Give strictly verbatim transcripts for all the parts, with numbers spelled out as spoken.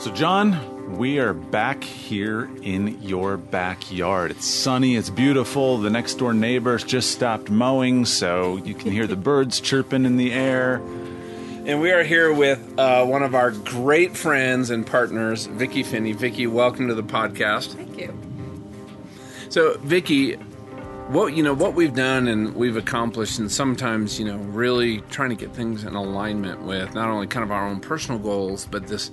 So, John, we are back here in your backyard. It's sunny. It's beautiful. The next door neighbors just stopped mowing, so you can hear the birds chirping in the air. And we are here with uh, one of our great friends and partners, Vicki Finney. Vicki, welcome to the podcast. Thank you. So, Vicki, what you know, what we've done and we've accomplished, and sometimes you know, really trying to get things in alignment with not only kind of our own personal goals, but this.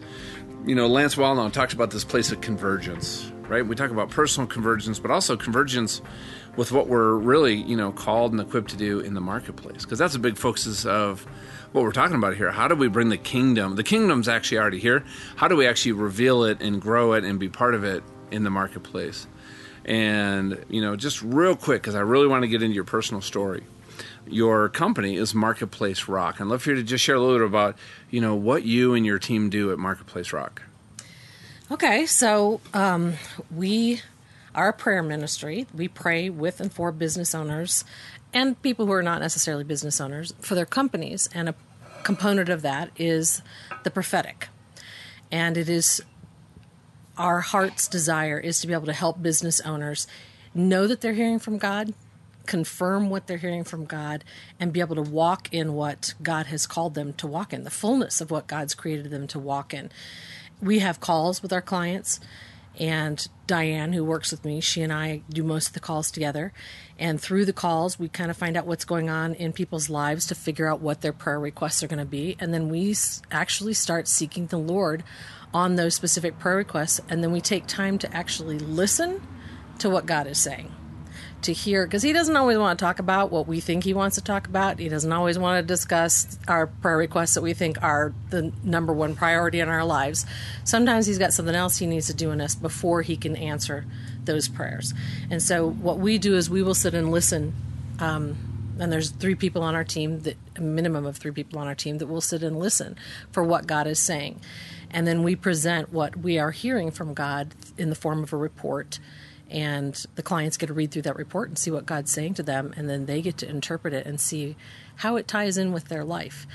You know, Lance Wallnau talks about this place of convergence, right? We talk about personal convergence, but also convergence with what we're really, you know, called and equipped to do in the marketplace. Because that's a big focus of what we're talking about here. How do we bring the kingdom? The kingdom's actually already here. How do we actually reveal it and grow it and be part of it in the marketplace? And, you know, just real quick, because I really want to get into your personal story. Your company is Marketplace Rock. I'd love for you to just share a little bit about, you know, what you and your team do at Marketplace Rock. Okay, so um, we are a prayer ministry. We pray with and for business owners and people who are not necessarily business owners for their companies. And a component of that is the prophetic. And it is our heart's desire is to be able to help business owners know that they're hearing from God, confirm what they're hearing from God, and be able to walk in what God has called them to walk in, the fullness of what God's created them to walk in. We have calls with our clients, and Diane, who works with me, she and I do most of the calls together. And through the calls, we kind of find out what's going on in people's lives to figure out what their prayer requests are going to be. And then we actually start seeking the Lord on those specific prayer requests. And then we take time to actually listen to what God is saying. To hear, because he doesn't always want to talk about what we think he wants to talk about. He doesn't always want to discuss our prayer requests that we think are the number one priority in our lives. Sometimes he's got something else he needs to do in us before he can answer those prayers. And so what we do is we will sit and listen. Um, and there's three people on our team, that, a minimum of three people on our team, that will sit and listen for what God is saying. And then we present what we are hearing from God in the form of a report. And the clients get to read through that report and see what God's saying to them. And then they get to interpret it and see how it ties in with their life.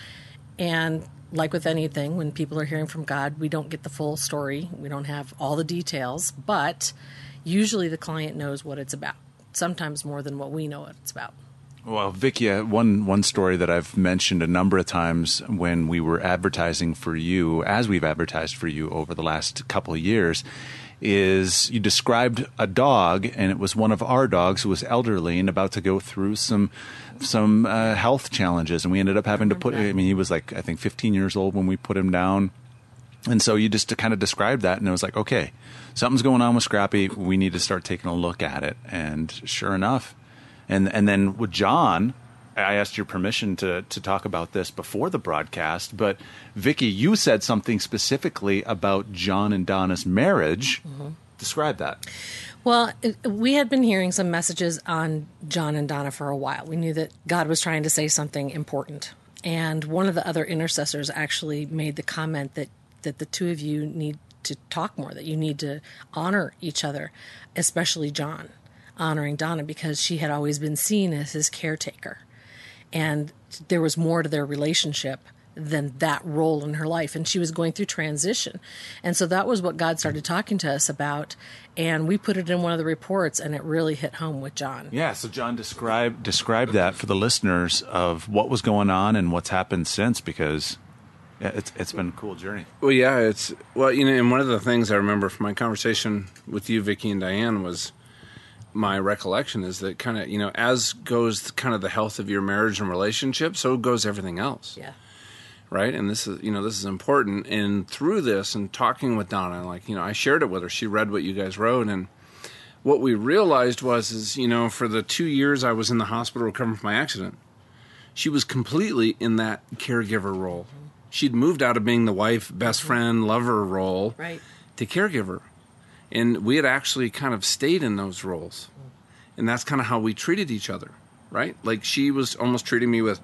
And like with anything, when people are hearing from God, we don't get the full story. We don't have all the details. But usually the client knows what it's about, sometimes more than what we know what it's about. Well, Vicki, one, one story that I've mentioned a number of times when we were advertising for you, as we've advertised for you over the last couple of years, is you described a dog, and it was one of our dogs who was elderly and about to go through some some uh, health challenges. And we ended up having to put, I mean, he was like, I think fifteen years old when we put him down. And so you just kind of described that, and it was like, okay, something's going on with Scrappy. We need to start taking a look at it. And sure enough, and and then with John, I asked your permission to to talk about this before the broadcast, but Vicki, you said something specifically about John and Donna's marriage. Mm-hmm. Describe that. Well, we had been hearing some messages on John and Donna for a while. We knew that God was trying to say something important. And one of the other intercessors actually made the comment that, that the two of you need to talk more, that you need to honor each other, especially John, honoring Donna, because she had always been seen as his caretaker. And there was more to their relationship than that role in her life. And she was going through transition. And so that was what God started talking to us about. And we put it in one of the reports, and it really hit home with John. Yeah, so John, describe, describe that for the listeners of what was going on and what's happened since, because it's it's been a cool journey. Well, yeah, it's, well, you know, and one of the things I remember from my conversation with you, Vicki and Diane, was my recollection is that kind of, you know, as goes kind of the health of your marriage and relationship, so goes everything else. Yeah. Right? And this is, you know, this is important. And through this and talking with Donna, like, you know, I shared it with her. She read what you guys wrote. And what we realized was, is, you know, for the two years I was in the hospital recovering from my accident, she was completely in that caregiver role. Mm-hmm. She'd moved out of being the wife, best mm-hmm. friend, lover role right. to caregiver. And we had actually kind of stayed in those roles. And that's kind of how we treated each other, right? Like she was almost treating me with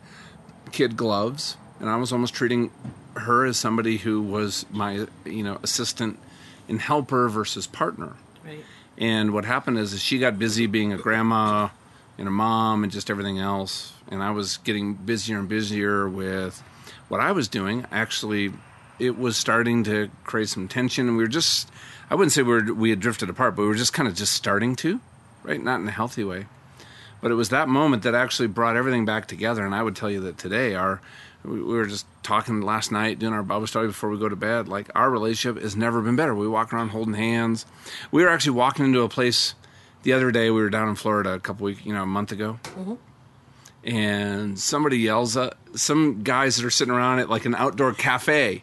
kid gloves, and I was almost treating her as somebody who was my, you know, assistant and helper versus partner. Right. And what happened is, is she got busy being a grandma and a mom and just everything else. And I was getting busier and busier with what I was doing, actually it was starting to create some tension, and we were just, I wouldn't say we were, we had drifted apart, but we were just kind of just starting to, right? Not in a healthy way. But it was that moment that actually brought everything back together. And I would tell you that today, our we were just talking last night, doing our Bible study before we go to bed, like our relationship has never been better. We walk around holding hands. We were actually walking into a place the other day. We were down in Florida a couple weeks, you know, a month ago. Mm-hmm. And somebody yells at some guys that are sitting around at like an outdoor cafe.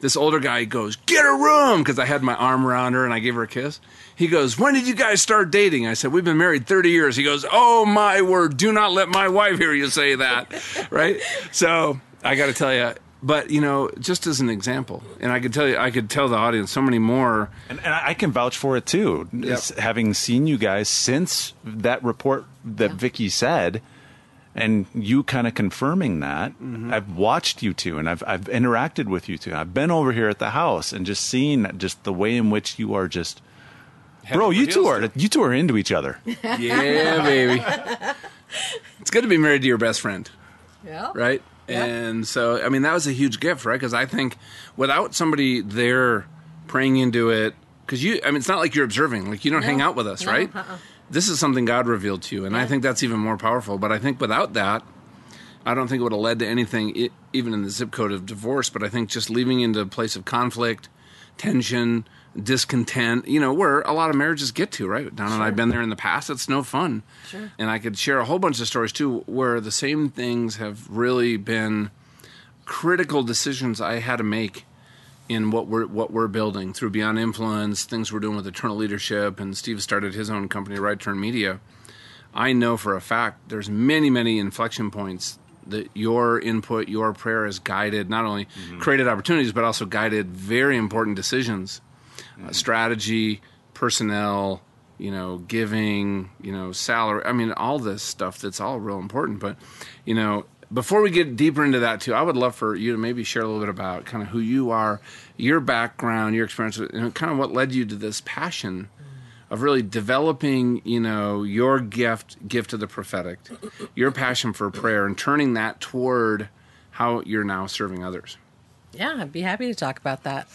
This older guy goes, "Get a room," because I had my arm around her and I gave her a kiss. He goes, "When did you guys start dating?" I said, "We've been married thirty years. He goes, "Oh, my word, do not let my wife hear you say that." Right? So I got to tell you, but, you know, just as an example, and I could tell you, I could tell the audience so many more. And, and I can vouch for it, too, yep. Having seen you guys since that report that yeah. Vicki said. And you kind of confirming that, mm-hmm. I've watched you two, and I've I've interacted with you two. I've been over here at the house and just seen just the way in which you are just, Heavy bro. You two are you two are into each other. Yeah, baby. It's good to be married to your best friend. Yeah. Right. Yeah. And so, I mean, that was a huge gift, right? Because I think without somebody there praying into it, because you, I mean, it's not like you're observing. Like you don't no. hang out with us, no. right? Uh-uh. This is something God revealed to you, and yeah. I think that's even more powerful. But I think without that, I don't think it would have led to anything, it, even in the zip code of divorce, but I think just leaving into a place of conflict, tension, discontent, you know, where a lot of marriages get to, right? Don sure. and I have been there in the past. It's no fun. Sure. And I could share a whole bunch of stories, too, where the same things have really been critical decisions I had to make in what we're what we're building through Beyond Influence, things we're doing with Eternal Leadership, and Steve started his own company, Right Turn Media. I know for a fact there's many, many inflection points that your input, your prayer has guided, not only mm-hmm. created opportunities, but also guided very important decisions, mm-hmm. uh, strategy, personnel, you know, giving, you know, salary. I mean, all this stuff that's all real important. But, you know, before we get deeper into that, too, I would love for you to maybe share a little bit about kind of who you are, your background, your experience, and kind of what led you to this passion of really developing, you know, your gift, gift of the prophetic, your passion for prayer, and turning that toward how you're now serving others. Yeah, I'd be happy to talk about that.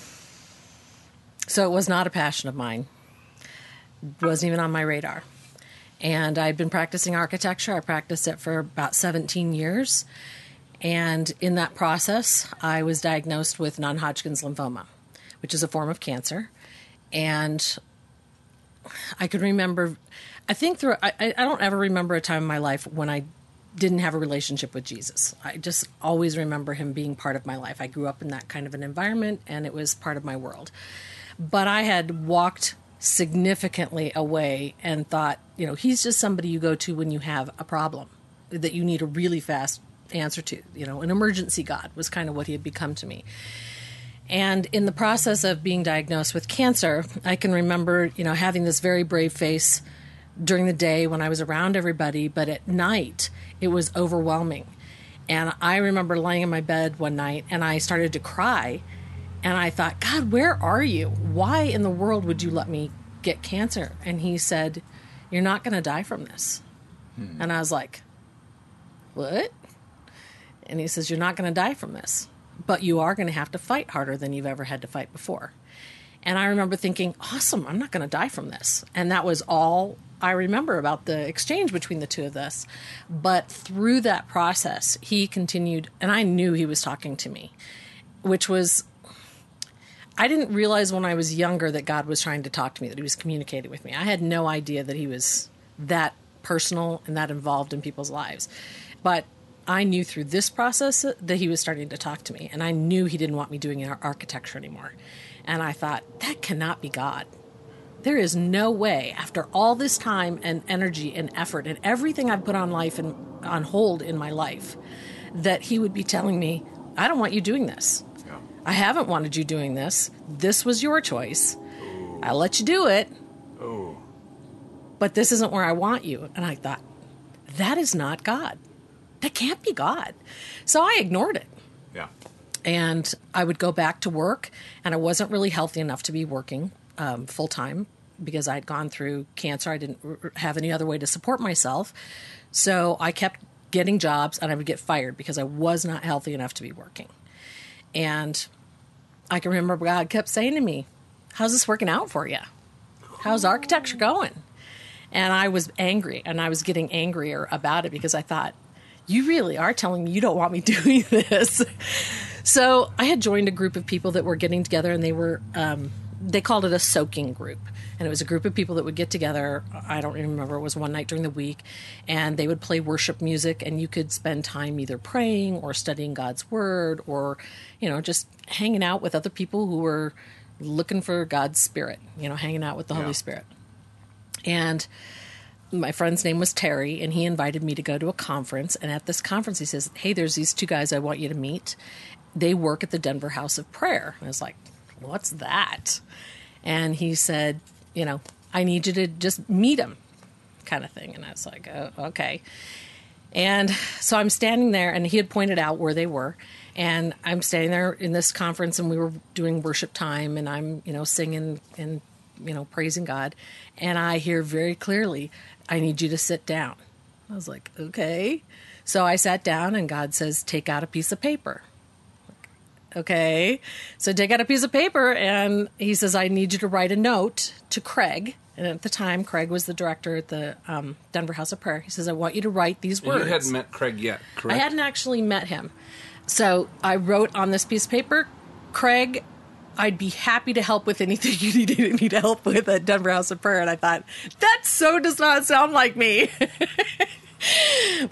So it was not a passion of mine. It wasn't even on my radar. And I'd been practicing architecture. I practiced it for about seventeen years. And in that process, I was diagnosed with non-Hodgkin's lymphoma, which is a form of cancer. And I could remember, I think through, I, I don't ever remember a time in my life when I didn't have a relationship with Jesus. I just always remember him being part of my life. I grew up in that kind of an environment, and it was part of my world. But I had walked significantly away and thought, you know, he's just somebody you go to when you have a problem that you need a really fast answer to, you know, an emergency God was kind of what he had become to me. And in the process of being diagnosed with cancer, I can remember, you know, having this very brave face during the day when I was around everybody, but at night it was overwhelming. And I remember lying in my bed one night and I started to cry. And I thought, God, where are you? Why in the world would you let me get cancer? And he said, you're not going to die from this. Hmm. And I was like, what? And he says, you're not going to die from this, but you are going to have to fight harder than you've ever had to fight before. And I remember thinking, awesome, I'm not going to die from this. And that was all I remember about the exchange between the two of us. But through that process, he continued, and I knew he was talking to me, which was, I didn't realize when I was younger that God was trying to talk to me, that he was communicating with me. I had no idea that he was that personal and that involved in people's lives. But I knew through this process that he was starting to talk to me, and I knew he didn't want me doing architecture anymore. And I thought, that cannot be God. There is no way, after all this time and energy and effort and everything I've put on life and on hold in my life, that he would be telling me, I don't want you doing this. I haven't wanted you doing this. This was your choice. Ooh. I let you do it. Ooh. But this isn't where I want you. And I thought, that is not God. That can't be God. So I ignored it. Yeah. And I would go back to work, and I wasn't really healthy enough to be working um, full-time because I had gone through cancer. I didn't r- have any other way to support myself. So I kept getting jobs, and I would get fired because I was not healthy enough to be working. And I can remember God kept saying to me, how's this working out for you? How's architecture going? And I was angry, and I was getting angrier about it because I thought, you really are telling me you don't want me doing this. So I had joined a group of people that were getting together, and they were, um, they called it a soaking group. And it was a group of people that would get together. I don't remember. It was one night during the week, and they would play worship music, and you could spend time either praying or studying God's word or, you know, just hanging out with other people who were looking for God's spirit, you know, hanging out with the yeah. Holy Spirit. And my friend's name was Terry, and he invited me to go to a conference. And at this conference, he says, hey, there's these two guys I want you to meet. They work at the Denver House of Prayer. And I was like, what's that? And he said, you know, I need you to just meet them, kind of thing. And I was like, oh, okay. And so I'm standing there, and he had pointed out where they were. And I'm standing there in this conference, and we were doing worship time, and I'm, you know, singing and, you know, praising God. And I hear very clearly, I need you to sit down. I was like, okay. So I sat down, and God says, take out a piece of paper. Okay. So take out a piece of paper, and he says, I need you to write a note to Craig. And at the time, Craig was the director at the um, Denver House of Prayer. He says, I want you to write these words. And you hadn't met Craig yet, correct? I hadn't actually met him. So I wrote on this piece of paper, Craig, I'd be happy to help with anything you need, need help with at Denver House of Prayer. And I thought, that so does not sound like me.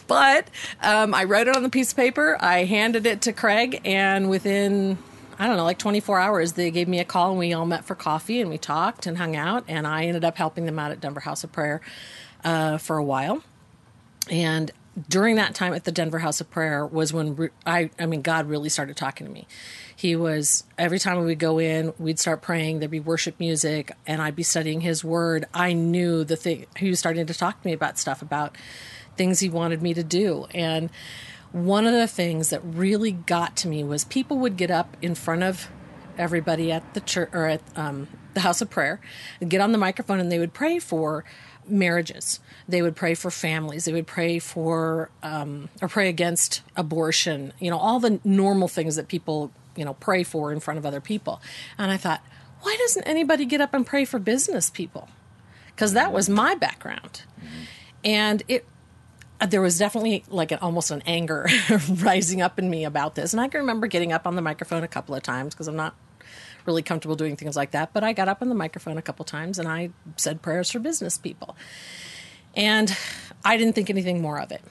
But um, I wrote it on the piece of paper. I handed it to Craig. And within, I don't know, like twenty-four hours, they gave me a call. And we all met for coffee, and we talked and hung out. And I ended up helping them out at Denver House of Prayer uh, for a while. And during that time at the Denver House of Prayer was when re- I, I mean, God really started talking to me. He was, every time we would go in, we'd start praying, there'd be worship music, and I'd be studying his word. I knew the thing, he was starting to talk to me about stuff, about things he wanted me to do. And one of the things that really got to me was people would get up in front of everybody at the church or at um, the House of Prayer and get on the microphone, and they would pray for marriages. They would pray for families. They would pray for um, or pray against abortion, you know, all the normal things that people, you know, pray for in front of other people. And I thought, why doesn't anybody get up and pray for business people? Because that was my background. Mm-hmm. And it there was definitely like an, almost an anger rising up in me about this. And I can remember getting up on the microphone a couple of times because I'm not really comfortable doing things like that. But I got up on the microphone a couple times and I said prayers for business people. And I didn't think anything more of it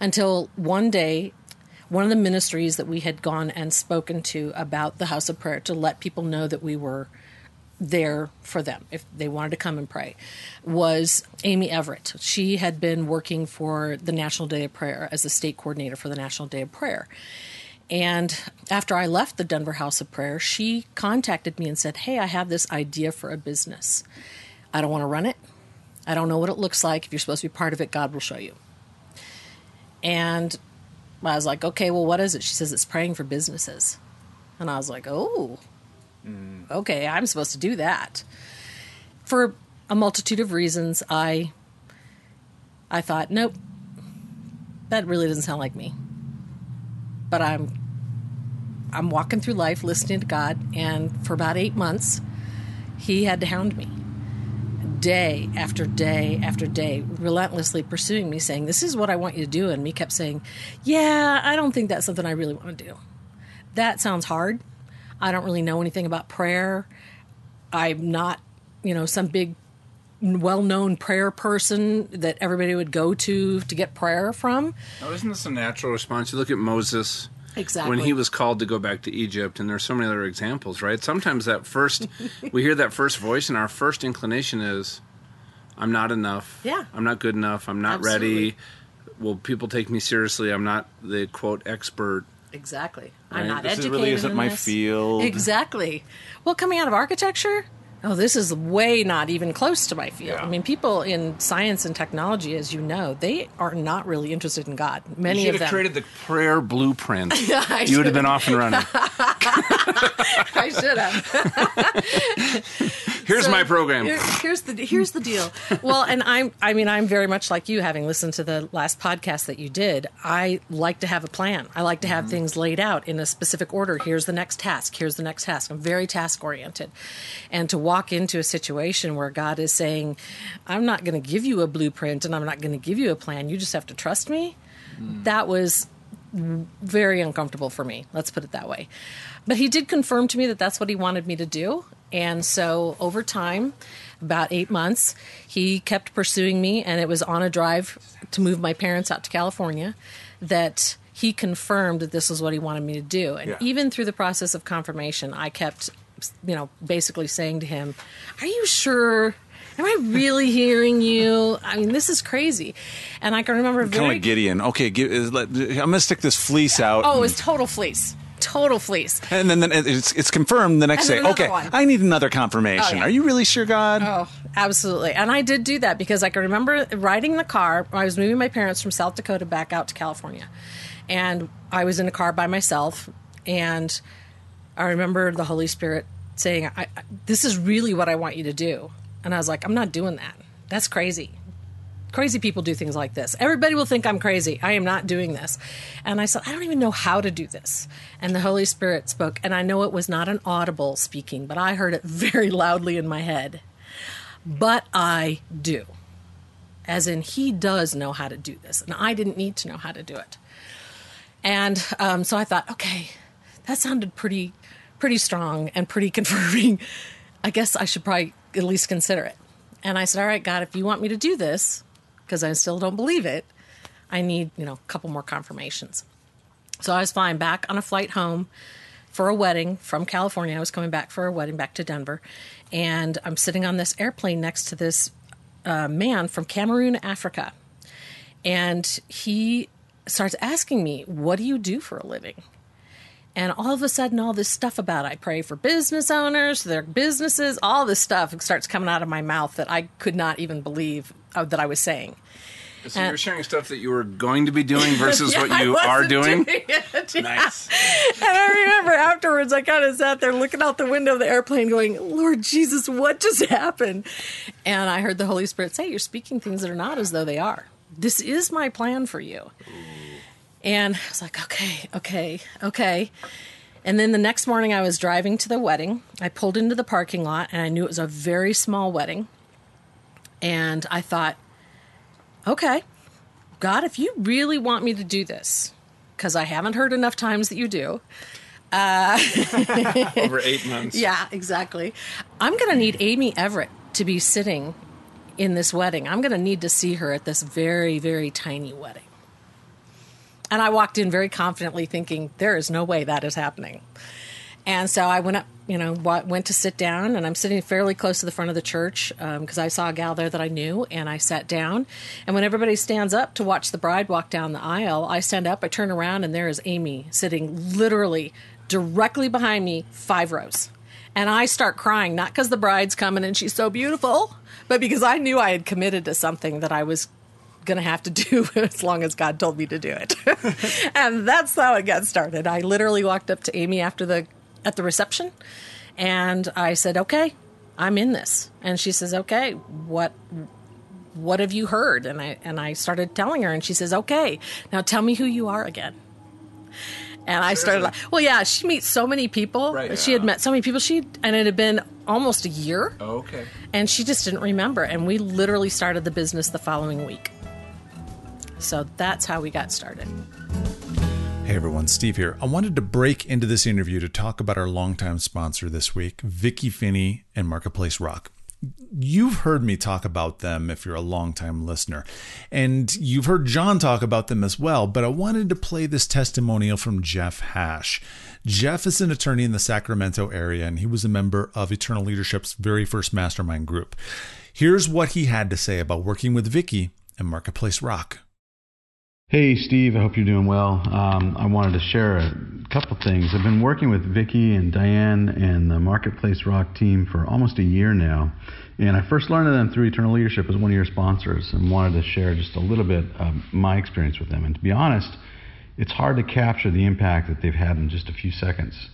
until one day, one of the ministries that we had gone and spoken to about the House of Prayer to let people know that we were there for them if they wanted to come and pray was Amy Everett. She had been working for the National Day of Prayer as the state coordinator for the National Day of Prayer. And after I left the Denver House of Prayer, she contacted me and said, hey, I have this idea for a business. I don't want to run it. I don't know what it looks like. If you're supposed to be part of it, God will show you. And I was like, okay, well, what is it? She says, it's praying for businesses. And I was like, oh, mm. okay, I'm supposed to do that. For a multitude of reasons, I, I thought, nope, that really doesn't sound like me. But I'm I'm walking through life listening to God, and for about eight months, he had to hound me day after day after day, relentlessly pursuing me, saying, this is what I want you to do. And me kept saying, yeah, I don't think that's something I really want to do. That sounds hard. I don't really know anything about prayer. I'm not, you know, some big, well-known prayer person that everybody would go to to get prayer from. Now, isn't this a natural response? You look at Moses. Exactly. When he was called to go back to Egypt, and there's so many other examples, right? Sometimes that first, we hear that first voice, and our first inclination is, I'm not enough. Yeah. I'm not good enough. I'm not Absolutely. ready. Will people take me seriously? I'm not the, quote, expert. Exactly. Right? I'm not this educated This really isn't in my this. field. Exactly. Well, coming out of architecture, oh, this is way not even close to my field. Yeah. I mean, people in science and technology, as you know, they are not really interested in God. Many you should of have them created the prayer blueprint. I you should would have been off and running. I should have. Here's so, my program. Here, here's the here's the deal. Well, and I'm I mean I'm very much like you, having listened to the last podcast that you did. I like to have a plan. I like to have mm-hmm. things laid out in a specific order. Here's the next task. Here's the next task. I'm very task oriented, and to walk into a situation where God is saying, "I'm not going to give you a blueprint, and I'm not going to give you a plan. You just have to trust me." Mm-hmm. That was very uncomfortable for me. Let's put it that way. But he did confirm to me that that's what he wanted me to do. And so over time, about eight months, he kept pursuing me. And it was on a drive to move my parents out to California that he confirmed that this was what he wanted me to do. And yeah. even through the process of confirmation, I kept, you know, basically saying to him, "Are you sure? Am I really hearing you? I mean, this is crazy." And I can remember very... Kind of like Gideon. Okay, give, let, I'm going to stick this fleece out. Oh, it was total fleece. Total fleece. And then, then it's, it's confirmed the next day. Okay, one. I need another confirmation. Oh, yeah. Are you really sure, God? Oh, absolutely. And I did do that because I can remember riding the car. I was moving my parents from South Dakota back out to California. And I was in a car by myself. And I remember the Holy Spirit saying, I, I, this is really what I want you to do. And I was like, I'm not doing that. That's crazy. Crazy people do things like this. Everybody will think I'm crazy. I am not doing this. And I said, I don't even know how to do this. And the Holy Spirit spoke. And I know it was not an audible speaking, but I heard it very loudly in my head. But I do. As in, he does know how to do this. And I didn't need to know how to do it. And um, so I thought, okay, that sounded pretty, pretty strong and pretty confirming. I guess I should probably... at least consider it. And I said, all right, God, if you want me to do this, because I still don't believe it, I need, you know, a couple more confirmations. So I was flying back on a flight home for a wedding from California. I was coming back for a wedding back to Denver. And I'm sitting on this airplane next to this uh, man from Cameroon, Africa. And he starts asking me, what do you do for a living? And all of a sudden, all this stuff about I pray for business owners, their businesses, all this stuff starts coming out of my mouth that I could not even believe that I was saying. So and, you're sharing stuff that you were going to be doing versus yeah, what you are doing? doing it, nice. Yeah. And I remember afterwards, I kind of sat there looking out the window of the airplane going, Lord Jesus, what just happened? And I heard the Holy Spirit say, you're speaking things that are not as though they are. This is my plan for you. Ooh. And I was like, okay, okay, okay. And then the next morning I was driving to the wedding. I pulled into the parking lot, and I knew it was a very small wedding. And I thought, okay, God, if you really want me to do this, because I haven't heard enough times that you do. Uh, Over eight months. Yeah, exactly. I'm going to need Amy Everett to be sitting in this wedding. I'm going to need to see her at this very, very tiny wedding. And I walked in very confidently thinking, there is no way that is happening. And so I went up, you know, went to sit down, and I'm sitting fairly close to the front of the church because um, I saw a gal there that I knew, and I sat down. And when everybody stands up to watch the bride walk down the aisle, I stand up, I turn around, and there is Amy sitting literally directly behind me, five rows. And I start crying, not because the bride's coming and she's so beautiful, but because I knew I had committed to something that I was going to have to do as long as God told me to do it. And that's how it got started. I literally walked up to Amy after the at the reception, and I said, okay, I'm in this. And she says, okay, what what have you heard? And I and I started telling her, and she says, okay, now tell me who you are again. And I started like, well, yeah, she meets so many people. Right, she yeah. had met so many people. She and it had been almost a year. Oh, okay. And she just didn't remember. And we literally started the business the following week. So that's how we got started. Hey everyone, Steve here. I wanted to break into this interview to talk about our longtime sponsor this week, Vicki Finney and Marketplace Rock. You've heard me talk about them if you're a longtime listener, and you've heard John talk about them as well, but I wanted to play this testimonial from Jeff Hash. Jeff is an attorney in the Sacramento area, and he was a member of Eternal Leadership's very first mastermind group. Here's what he had to say about working with Vicki and Marketplace Rock. Hey Steve, I hope you're doing well. Um, I wanted to share a couple things. I've been working with Vicki and Diane and the Marketplace Rock team for almost a year now. And I first learned of them through Eternal Leadership as one of your sponsors, and wanted to share just a little bit of my experience with them. And to be honest, it's hard to capture the impact that they've had in just a few seconds.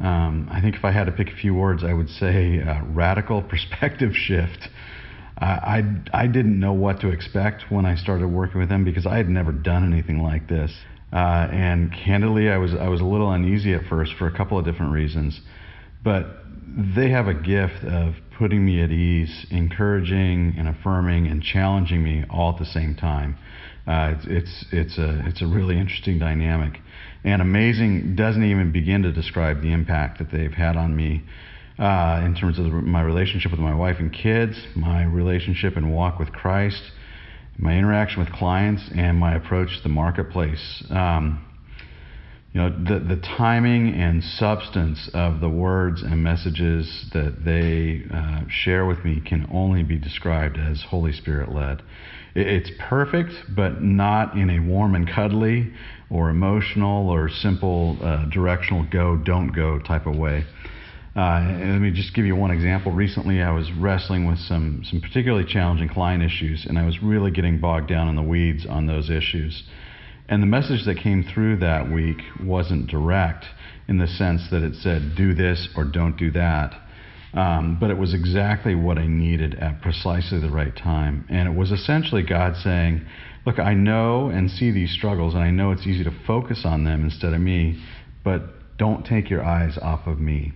Um, I think if I had to pick a few words, I would say uh, radical perspective shift. Uh, I, I didn't know what to expect when I started working with them because I had never done anything like this. Uh, and candidly, I was I was a little uneasy at first for a couple of different reasons. But they have a gift of putting me at ease, encouraging and affirming and challenging me all at the same time. Uh, it's, it's, it's, a, it's a really interesting dynamic. And amazing doesn't even begin to describe the impact that they've had on me uh, in terms of my relationship with my wife and kids, my relationship and walk with Christ, my interaction with clients, and my approach to the marketplace. Um, you know, the, the timing and substance of the words and messages that they uh, share with me can only be described as Holy Spirit-led. It's perfect, but not in a warm and cuddly or emotional or simple uh, directional go, don't go type of way. Uh, and let me just give you one example. Recently, I was wrestling with some, some particularly challenging client issues, and I was really getting bogged down in the weeds on those issues. And the message that came through that week wasn't direct in the sense that it said, do this or don't do that. Um, but it was exactly what I needed at precisely the right time. And it was essentially God saying, look, I know and see these struggles, and I know it's easy to focus on them instead of me, but don't take your eyes off of me.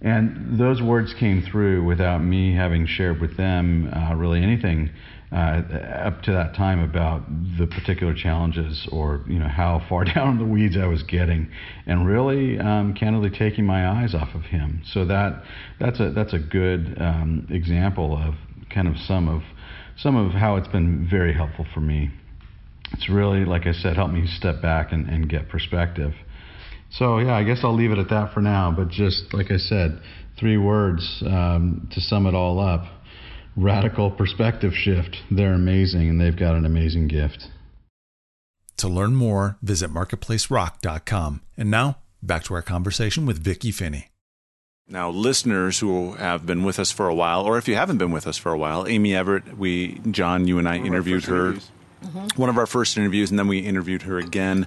And those words came through without me having shared with them uh, really anything uh, up to that time about the particular challenges or, you know, how far down in the weeds I was getting, and really um, candidly taking my eyes off of him. So that that's a that's a good um, example of kind of some of some of how it's been very helpful for me. It's really, like I said, helped me step back and, and get perspective. So, yeah, I guess I'll leave it at that for now. But just like I said, three words um, to sum it all up. Radical perspective shift. They're amazing, and they've got an amazing gift. To learn more, visit marketplace rock dot com. And now, back to our conversation with Vicki Finney. Now, listeners who have been with us for a while, or if you haven't been with us for a while, Amy Everett, we, John, you and I interviewed her. Mm-hmm. One of our first interviews, and then we interviewed her again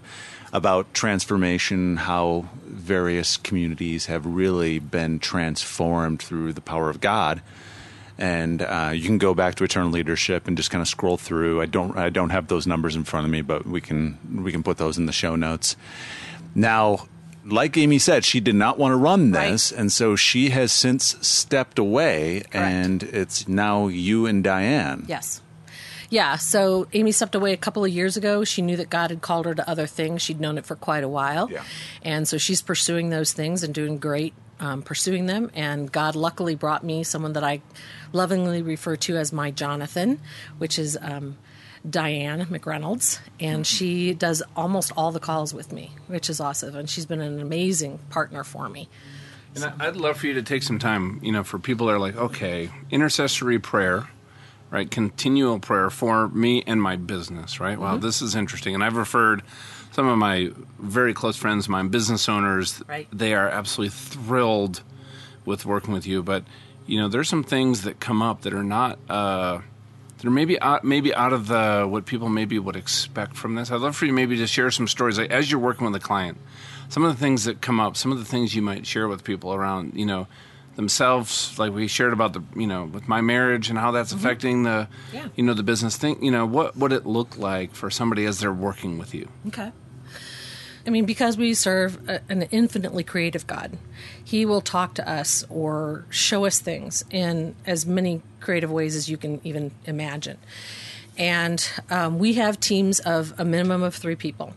about transformation, how various communities have really been transformed through the power of God. And uh, you can go back to Eternal Leadership and just kind of scroll through. I don't, I don't have those numbers in front of me, but we can, we can put those in the show notes. Now, like Amy said, she did not want to run this, right. And so she has since stepped away, correct. And it's now you and Diane. Yes. Yeah, so Amy stepped away a couple of years ago. She knew that God had called her to other things. She'd known it for quite a while. Yeah. And so she's pursuing those things and doing great um, pursuing them. And God luckily brought me someone that I lovingly refer to as my Jonathan, which is um, Diane McReynolds. And mm-hmm. she does almost all the calls with me, which is awesome. And she's been an amazing partner for me. And so. I'd love for you to take some time, you know, for people that are like, okay, intercessory prayer. Right, continual prayer for me and my business, right? Wow, mm-hmm. This is interesting. And I've referred some of my very close friends, my business owners, right. They are absolutely thrilled with working with you. But, you know, there's some things that come up that are not, uh, that are maybe out, maybe out of the what people maybe would expect from this. I'd love for you maybe to share some stories. Like, as you're working with a client, some of the things that come up, some of the things you might share with people around, you know, themselves, like we shared about the, you know, with my marriage and how that's mm-hmm. affecting the, yeah. you know, the business thing, you know, what would it look like for somebody as they're working with you? Okay. I mean, because we serve a, an infinitely creative God, he will talk to us or show us things in as many creative ways as you can even imagine. And um, we have teams of a minimum of three people.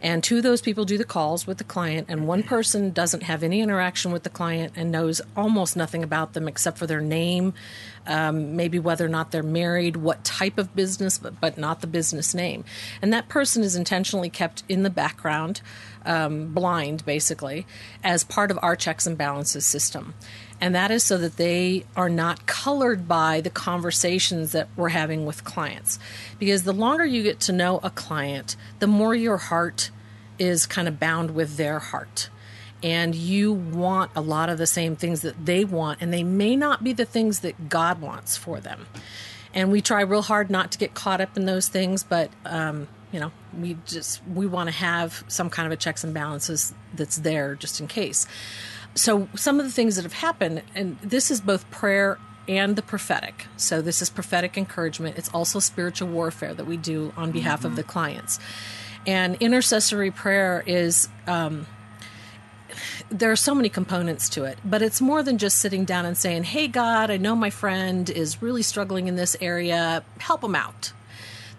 And two of those people do the calls with the client, and one person doesn't have any interaction with the client and knows almost nothing about them except for their name, um, maybe whether or not they're married, what type of business, but, but not the business name. And that person is intentionally kept in the background, um, blind basically, as part of our checks and balances system. And that is so that they are not colored by the conversations that we're having with clients. Because the longer you get to know a client, the more your heart is kind of bound with their heart. And you want a lot of the same things that they want, and they may not be the things that God wants for them. And we try real hard not to get caught up in those things, but, um, you know, we just, we want to have some kind of a checks and balances that's there just in case. So some of the things that have happened, and this is both prayer and the prophetic. So this is prophetic encouragement. It's also spiritual warfare that we do on behalf mm-hmm. of the clients. And intercessory prayer is, um, there are so many components to it, but it's more than just sitting down and saying, hey, God, I know my friend is really struggling in this area. Help him out.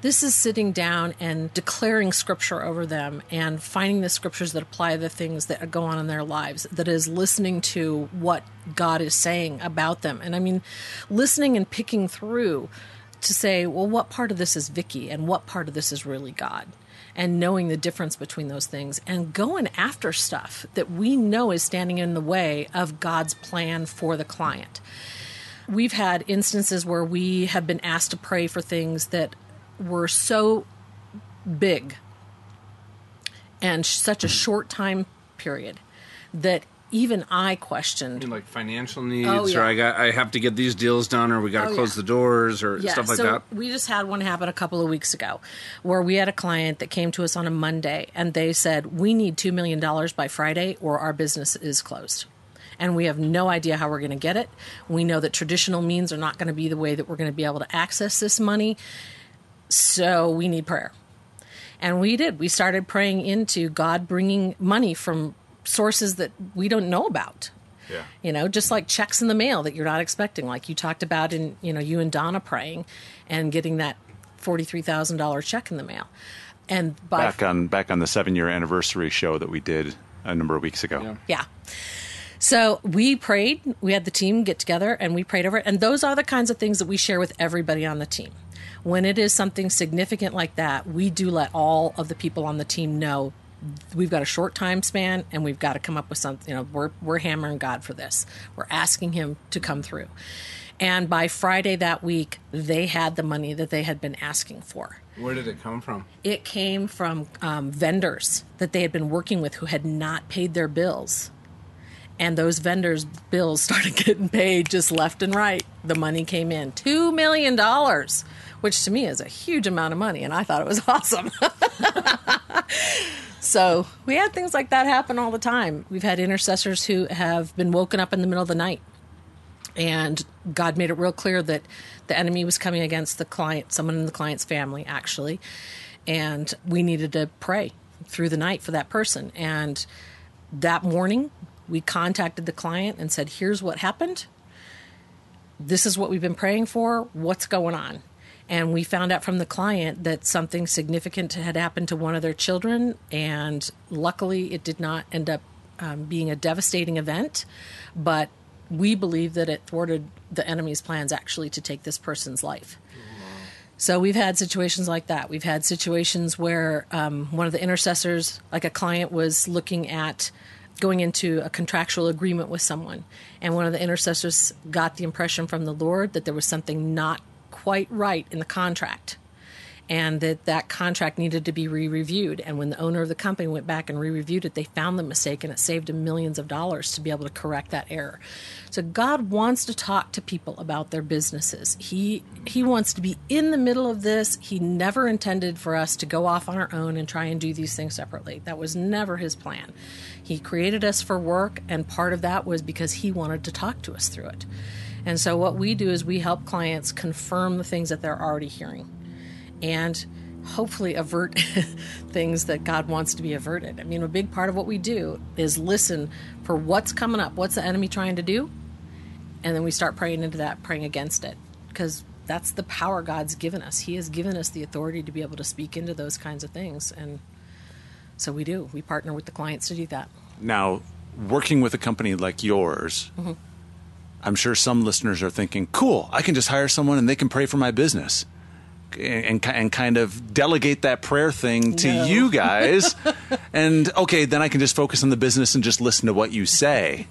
This is sitting down and declaring scripture over them and finding the scriptures that apply to the things that go on in their lives, that is listening to what God is saying about them. And I mean, listening and picking through to say, well, what part of this is Vicki and what part of this is really God? And knowing the difference between those things and going after stuff that we know is standing in the way of God's plan for the client. We've had instances where we have been asked to pray for things that were so big and sh- such a short time period that even I questioned. You mean like financial needs, oh, yeah. or I got I have to get these deals done, or we got to oh, close yeah. the doors, or yeah. stuff like so that. We just had one happen a couple of weeks ago where we had a client that came to us on a Monday and they said, we need two million dollars by Friday or our business is closed. And we have no idea how we're going to get it. We know that traditional means are not going to be the way that we're going to be able to access this money. So we need prayer. And we did. We started praying into God bringing money from sources that we don't know about. Yeah. You know, just like checks in the mail that you're not expecting, like you talked about in, you know, you and Donna praying and getting that forty-three thousand dollars check in the mail. And by back on back on the seven-year anniversary show that we did a number of weeks ago. Yeah. yeah. So we prayed, we had the team get together and we prayed over it. And those are the kinds of things that we share with everybody on the team. When it is something significant like that, we do let all of the people on the team know we've got a short time span and we've got to come up with something. You know, we're, we're hammering God for this. We're asking him to come through. And by Friday that week, they had the money that they had been asking for. Where did it come from? It came from um, vendors that they had been working with who had not paid their bills. And those vendors' bills started getting paid just left and right. The money came in. two million dollars, which to me is a huge amount of money, and I thought it was awesome. So we had things like that happen all the time. We've had intercessors who have been woken up in the middle of the night, and God made it real clear that the enemy was coming against the client, someone in the client's family, actually, and we needed to pray through the night for that person. And that morning, we contacted the client and said, here's what happened. This is what we've been praying for. What's going on? And we found out from the client that something significant had happened to one of their children. And luckily, it did not end up um, being a devastating event. But we believe that it thwarted the enemy's plans actually to take this person's life. Mm-hmm. So we've had situations like that. We've had situations where um, one of the intercessors, like a client, was looking at going into a contractual agreement with someone. And one of the intercessors got the impression from the Lord that there was something not quite right in the contract and that that contract needed to be re-reviewed. And when the owner of the company went back and re-reviewed it, they found the mistake and it saved him millions of dollars to be able to correct that error. So God wants to talk to people about their businesses. He he wants to be in the middle of this. He never intended for us to go off on our own and try and do these things separately. That was never his plan. He created us for work, and part of that was because he wanted to talk to us through it. And so what we do is we help clients confirm the things that they're already hearing and hopefully avert things that God wants to be averted. I mean, a big part of what we do is listen for what's coming up, what's the enemy trying to do, and then we start praying into that, praying against it, because that's the power God's given us. He has given us the authority to be able to speak into those kinds of things, and so we do. We partner with the clients to do that. Now, working with a company like yours, mm-hmm. I'm sure some listeners are thinking, cool, I can just hire someone and they can pray for my business. And, and kind of delegate that prayer thing to no. you guys. And, okay, then I can just focus on the business and just listen to what you say.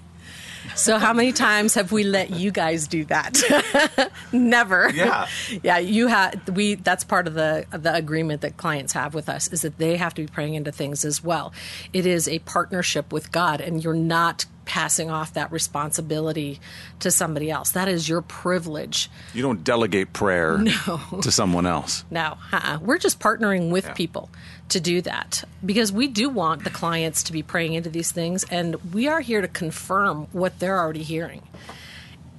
So how many times have we let you guys do that? Never. Yeah. Yeah, you have we that's part of the the agreement that clients have with us is that they have to be praying into things as well. It is a partnership with God, and you're not passing off that responsibility to somebody else. That is your privilege. You don't delegate prayer no. to someone else. No. Uh-uh. We're just partnering with yeah. people to do that, because we do want the clients to be praying into these things, and we are here to confirm what they're already hearing.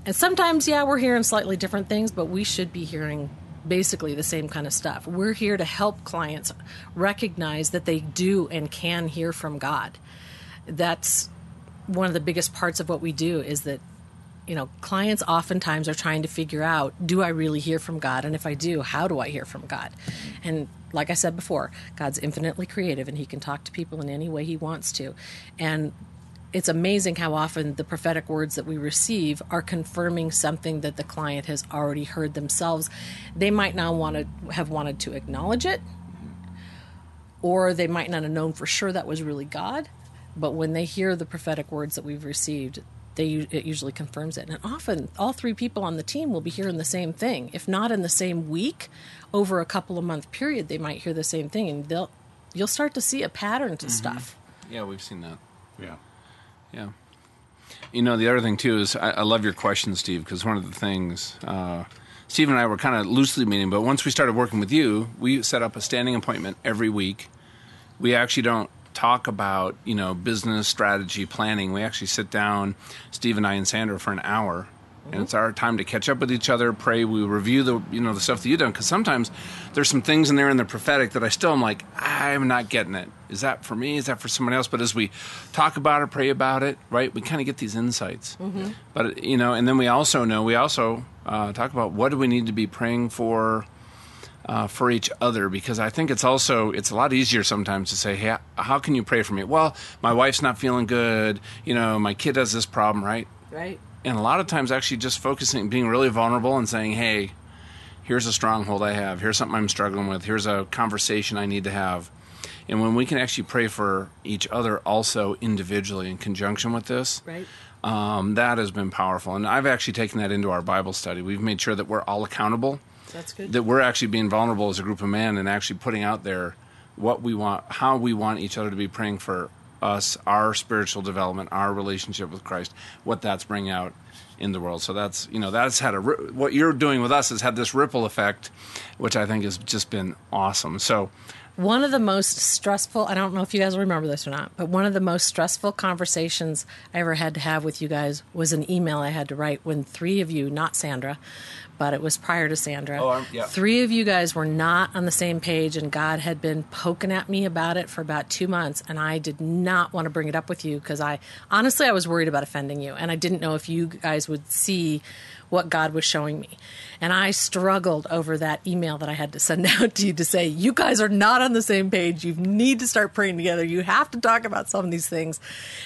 And sometimes, yeah, we're hearing slightly different things, but we should be hearing basically the same kind of stuff. We're here to help clients recognize that they do and can hear from God. That's one of the biggest parts of what we do, is that, you know, clients oftentimes are trying to figure out, do I really hear from God? And if I do, how do I hear from God? And like I said before, God's infinitely creative, and he can talk to people in any way he wants to. And it's amazing how often the prophetic words that we receive are confirming something that the client has already heard themselves. They might not want to have wanted to acknowledge it, or they might not have known for sure that was really God. But when they hear the prophetic words that we've received, they, it usually confirms it. And often all three people on the team will be hearing the same thing. If not in the same week, over a couple of month period, they might hear the same thing. And they'll you'll start to see a pattern to mm-hmm. stuff. Yeah, we've seen that. Yeah. Yeah. You know, the other thing, too, is I, I love your question, Steve, because one of the things uh, Steve and I were kind of loosely meeting, but once we started working with you, we set up a standing appointment every week. We actually don't talk about, you know, business strategy planning. We actually sit down, Steve and I and Sandra, for an hour, mm-hmm. and it's our time to catch up with each other, pray. We review the, you know, the stuff that you've done, because sometimes there's some things in there in the prophetic that I still am like, I'm not getting it. Is that for me? Is that for someone else? But as we talk about it, pray about it, right, we kind of get these insights. Mm-hmm. But, you know, and then we also know, we also uh, talk about what do we need to be praying for, Uh, for each other, because I think it's also, it's a lot easier sometimes to say, hey, how can you pray for me? Well, my wife's not feeling good, you know, my kid has this problem, right? Right. And a lot of times actually just focusing, being really vulnerable and saying, hey, here's a stronghold I have, here's something I'm struggling with, here's a conversation I need to have. And when we can actually pray for each other also individually in conjunction with this, right. um, that has been powerful. And I've actually taken that into our Bible study. We've made sure that we're all accountable. That's good. That we're actually being vulnerable as a group of men and actually putting out there what we want, how we want each other to be praying for us, our spiritual development, our relationship with Christ, what that's bringing out in the world. So that's, you know, that's had a, what you're doing with us has had this ripple effect, which I think has just been awesome. So one of the most stressful, I don't know if you guys remember this or not, but one of the most stressful conversations I ever had to have with you guys was an email I had to write when three of you, not Sandra, but it was prior to Sandra. Oh, yeah. Three of you guys were not on the same page, and God had been poking at me about it for about two months, and I did not want to bring it up with you because I, honestly, I was worried about offending you, and I didn't know if you guys would see what God was showing me. And I struggled over that email that I had to send out to you to say, you guys are not on the same page. You need to start praying together. You have to talk about some of these things.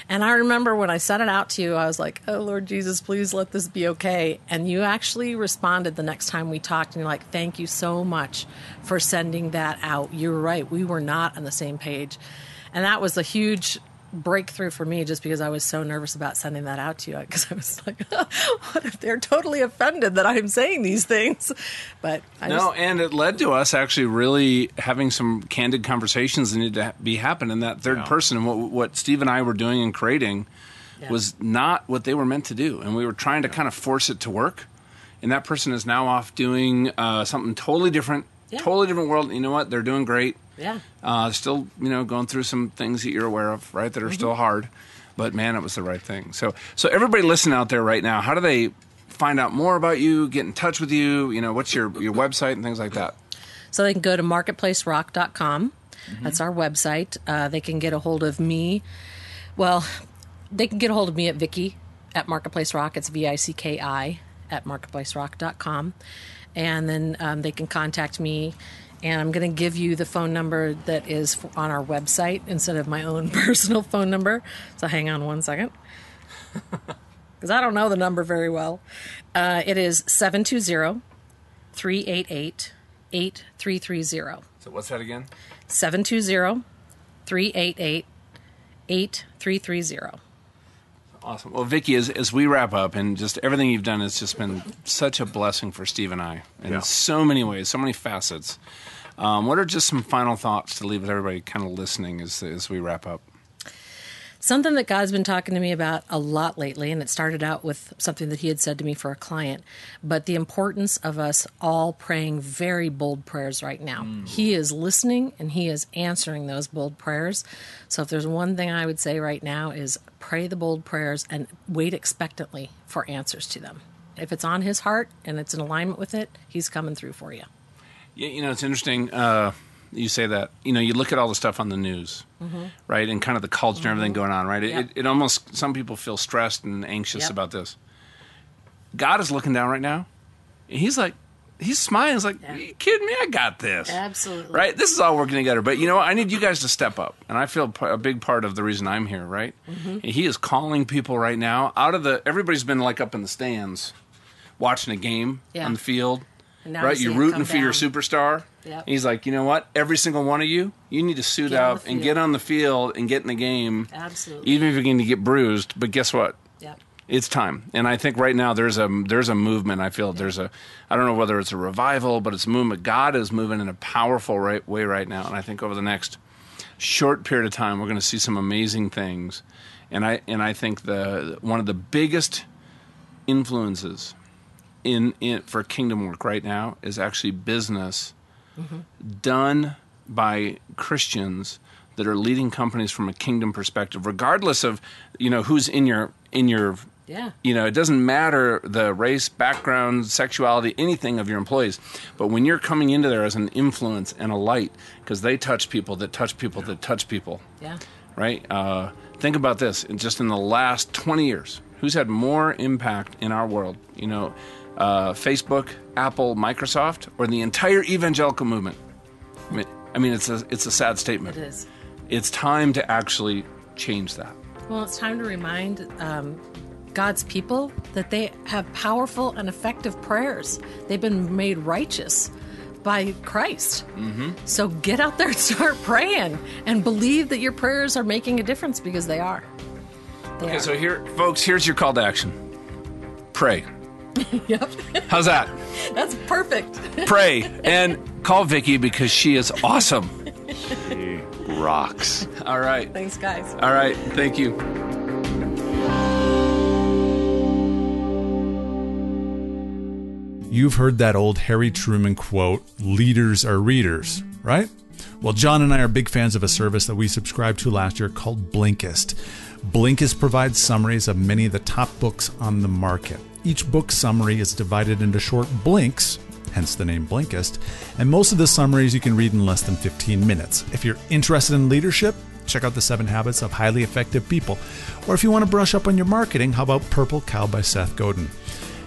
And I remember when I sent it out to you, I was like, oh, Lord Jesus, please let this be okay. And you actually responded the next time we talked, and you're like, thank you so much for sending that out. You're right. We were not on the same page. And that was a huge breakthrough for me, just because I was so nervous about sending that out to you, because I was like, oh, what if they're totally offended that I'm saying these things? But I no, just... and it led to us actually really having some candid conversations that need to be happening in that third yeah. person. And what, what Steve and I were doing and creating yeah. was not what they were meant to do, and we were trying to yeah. kind of force it to work. And that person is now off doing uh, something totally different, yeah. totally different world. You know what? They're doing great. Yeah. Uh, still, you know, going through some things that you're aware of, right, that are mm-hmm. still hard. But, man, it was the right thing. So so everybody listening out there right now, how do they find out more about you, get in touch with you? You know, what's your, your website and things like that? So they can go to marketplace rock dot com. Mm-hmm. That's our website. Uh, they can get a hold of me. Well, they can get a hold of me at Vicki at Marketplace Rock. It's V I C K I at marketplace rock dot com. And then um, they can contact me. And I'm going to give you the phone number that is on our website instead of my own personal phone number. So hang on one second, because I don't know the number very well. Uh, it is seven two zero, three eight eight, eight three three zero. So what's that again? seven two zero, three eight eight, eight three three zero. Awesome. Well, Vicki, as, as we wrap up, and just everything you've done has just been such a blessing for Steve and I in yeah. so many ways, so many facets. Um, what are just some final thoughts to leave with everybody kind of listening as, as we wrap up? Something that God's been talking to me about a lot lately, and it started out with something that he had said to me for a client, but the importance of us all praying very bold prayers right now. Mm. He is listening and he is answering those bold prayers. So if there's one thing I would say right now is pray the bold prayers and wait expectantly for answers to them. If it's on his heart and it's in alignment with it, he's coming through for you. Yeah, you know, it's interesting. Uh... You say that, you know, you look at all the stuff on the news, mm-hmm. right, and kind of the culture mm-hmm. and everything going on, right? It, yep. it, it almost, some people feel stressed and anxious yep. about this. God is looking down right now, and he's like, he's smiling. He's like, yeah. Are you kidding me? I got this. Absolutely. Right? This is all working together. But, you know, I need you guys to step up, and I feel a big part of the reason I'm here, right? Mm-hmm. And he is calling people right now out of the, everybody's been like up in the stands watching a game yeah. on the field. Right, you're rooting for your superstar. Yep. He's like, you know what? Every single one of you, you need to suit up and get on the field and get in the game. Absolutely. Even if you're going to get bruised, but guess what? Yep. It's time. And I think right now there's a there's a movement. I feel yep. there's a I don't know whether it's a revival, but it's a movement. God is moving in a powerful right, way right now, and I think over the next short period of time we're going to see some amazing things. And I and I think the one of the biggest influences In, in for kingdom work right now is actually business mm-hmm. done by Christians that are leading companies from a kingdom perspective, regardless of you know who's in your in your yeah you know it doesn't matter the race, background, sexuality, anything of your employees, but when you're coming into there as an influence and a light, because they touch people that touch people that touch people yeah right uh, think about this, and just in the last twenty years, who's had more impact in our world? You know. Uh, Facebook, Apple, Microsoft, or the entire evangelical movement. I mean, I mean, it's a it's a sad statement. It is. It's time to actually change that. Well, it's time to remind um, God's people that they have powerful and effective prayers. They've been made righteous by Christ. Mm-hmm. So get out there and start praying, and believe that your prayers are making a difference, because they are. They okay, are. So here, folks, here's your call to action. Pray. Yep. How's that? That's perfect. Pray and call Vicki, because she is awesome. She rocks. All right. Thanks, guys. All right. Thank you. You've heard that old Harry Truman quote, leaders are readers, right? Well, John and I are big fans of a service that we subscribed to last year called Blinkist. Blinkist provides summaries of many of the top books on the market. Each book summary is divided into short blinks, hence the name Blinkist, and most of the summaries you can read in less than fifteen minutes. If you're interested in leadership, check out The Seven Habits of Highly Effective People. Or if you want to brush up on your marketing, how about Purple Cow by Seth Godin?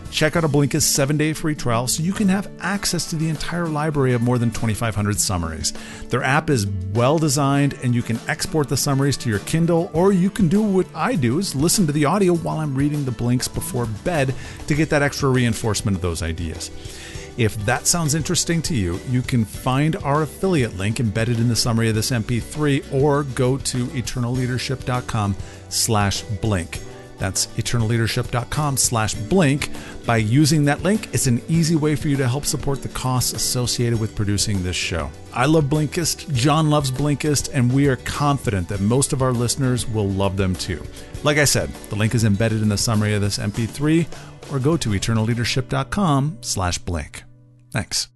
Check out a Blinkist seven-day free trial so you can have access to the entire library of more than twenty-five hundred summaries. Their app is well-designed, and you can export the summaries to your Kindle, or you can do what I do, is listen to the audio while I'm reading the blinks before bed to get that extra reinforcement of those ideas. If that sounds interesting to you, you can find our affiliate link embedded in the summary of this M P three, or go to eternalleadership.com slash blink. That's eternalleadership.com slash blink. By using that link, it's an easy way for you to help support the costs associated with producing this show. I love Blinkist, John loves Blinkist, and we are confident that most of our listeners will love them too. Like I said, the link is embedded in the summary of this M P three, or go to eternalleadership.com slash blink. Thanks.